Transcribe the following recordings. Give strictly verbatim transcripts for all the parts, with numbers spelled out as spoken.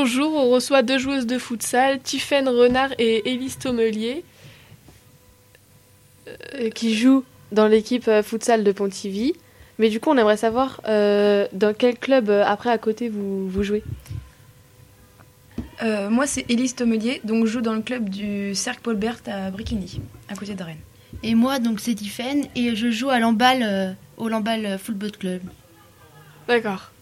Bonjour, on reçoit deux joueuses de futsal, Tiphaine Renard et Élise Thomelier, euh, qui jouent dans l'équipe futsal de Pontivy. Mais du coup, on aimerait savoir euh, dans quel club, euh, après, à côté, vous, vous jouez. Euh, moi, c'est Élise Thomelier, donc je joue dans le club du Cercle Paul Bert à Bréquigny, à côté de Rennes. Et moi, donc c'est Tiphaine, et je joue à Lamballe, euh, au Lamballe Football Club. D'accord.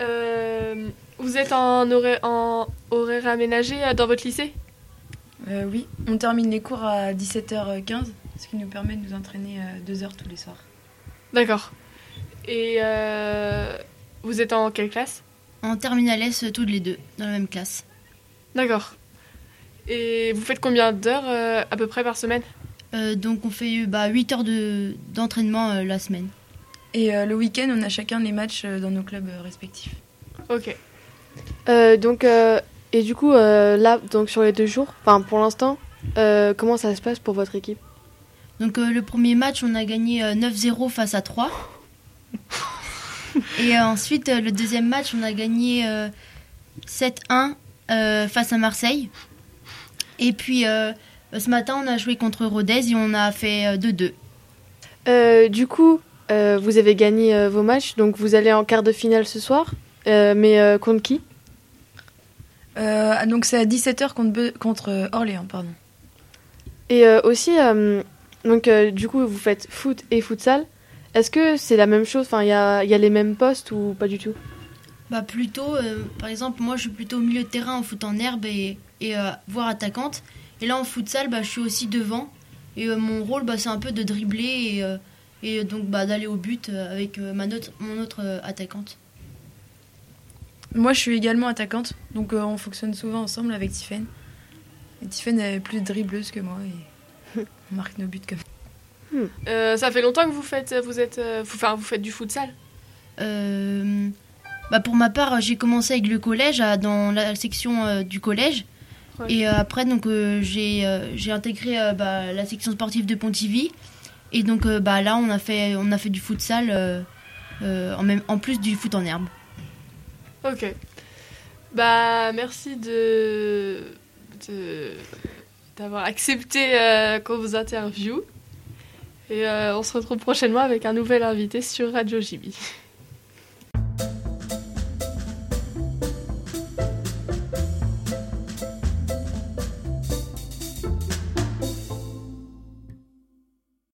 Euh, vous êtes en horaire, en horaire aménagé dans votre lycée ? euh, Oui, on termine les cours à dix-sept heures quinze, ce qui nous permet de nous entraîner deux heures tous les soirs. D'accord. Et euh, vous êtes en quelle classe ? En terminale S, toutes les deux, dans la même classe. D'accord. Et vous faites combien d'heures euh, à peu près par semaine ? euh, Donc on fait bah, huit heures de, d'entraînement euh, la semaine. Et euh, le week-end, on a chacun les matchs euh, dans nos clubs euh, respectifs. Ok. Euh, donc, euh, et du coup, euh, là, donc, sur les deux jours, pour l'instant, euh, comment ça se passe pour votre équipe ? Donc euh, le premier match, on a gagné euh, neuf zéro face à Troyes. Et euh, ensuite, euh, le deuxième match, on a gagné euh, sept un euh, face à Marseille. Et puis, euh, ce matin, on a joué contre Rodez et on a fait euh, deux deux. Euh, du coup, euh, vous avez gagné euh, vos matchs, donc vous allez en quart de finale ce soir. Euh, mais euh, contre qui ? euh, Donc c'est à dix-sept heures contre, Be- contre euh, Orléans. Pardon. Et euh, aussi, euh, donc, euh, du coup, vous faites foot et futsal. Est-ce que c'est la même chose ? Enfin, il y a, y a les mêmes postes ou pas du tout ? Bah plutôt, euh, par exemple, moi je suis plutôt au milieu de terrain en foot en herbe et, et euh, voire attaquante. Et là en futsal, bah, je suis aussi devant. Et euh, mon rôle, bah, c'est un peu de dribbler et, euh, et donc bah, d'aller au but avec euh, ma note, mon autre euh, attaquante. Moi je suis également attaquante, donc euh, on fonctionne souvent ensemble avec Tiphaine. Et Tiphaine est plus dribbleuse que moi et on marque nos buts comme ça. Hmm. Euh, ça fait longtemps que vous faites, vous êtes, vous, enfin, vous faites du futsal ? euh, bah Pour ma part, j'ai commencé avec le collège, dans la section euh, du collège. Ouais. Et euh, après, donc, euh, j'ai, euh, j'ai intégré euh, bah, la section sportive de Pontivy. Et donc euh, bah, là, on a fait, on a fait du futsal euh, euh, en, même, en plus du foot en herbe. Ok. Bah, merci de, de, d'avoir accepté euh, qu'on vous interviewe. Et euh, on se retrouve prochainement avec un nouvel invité sur Radio GiBi.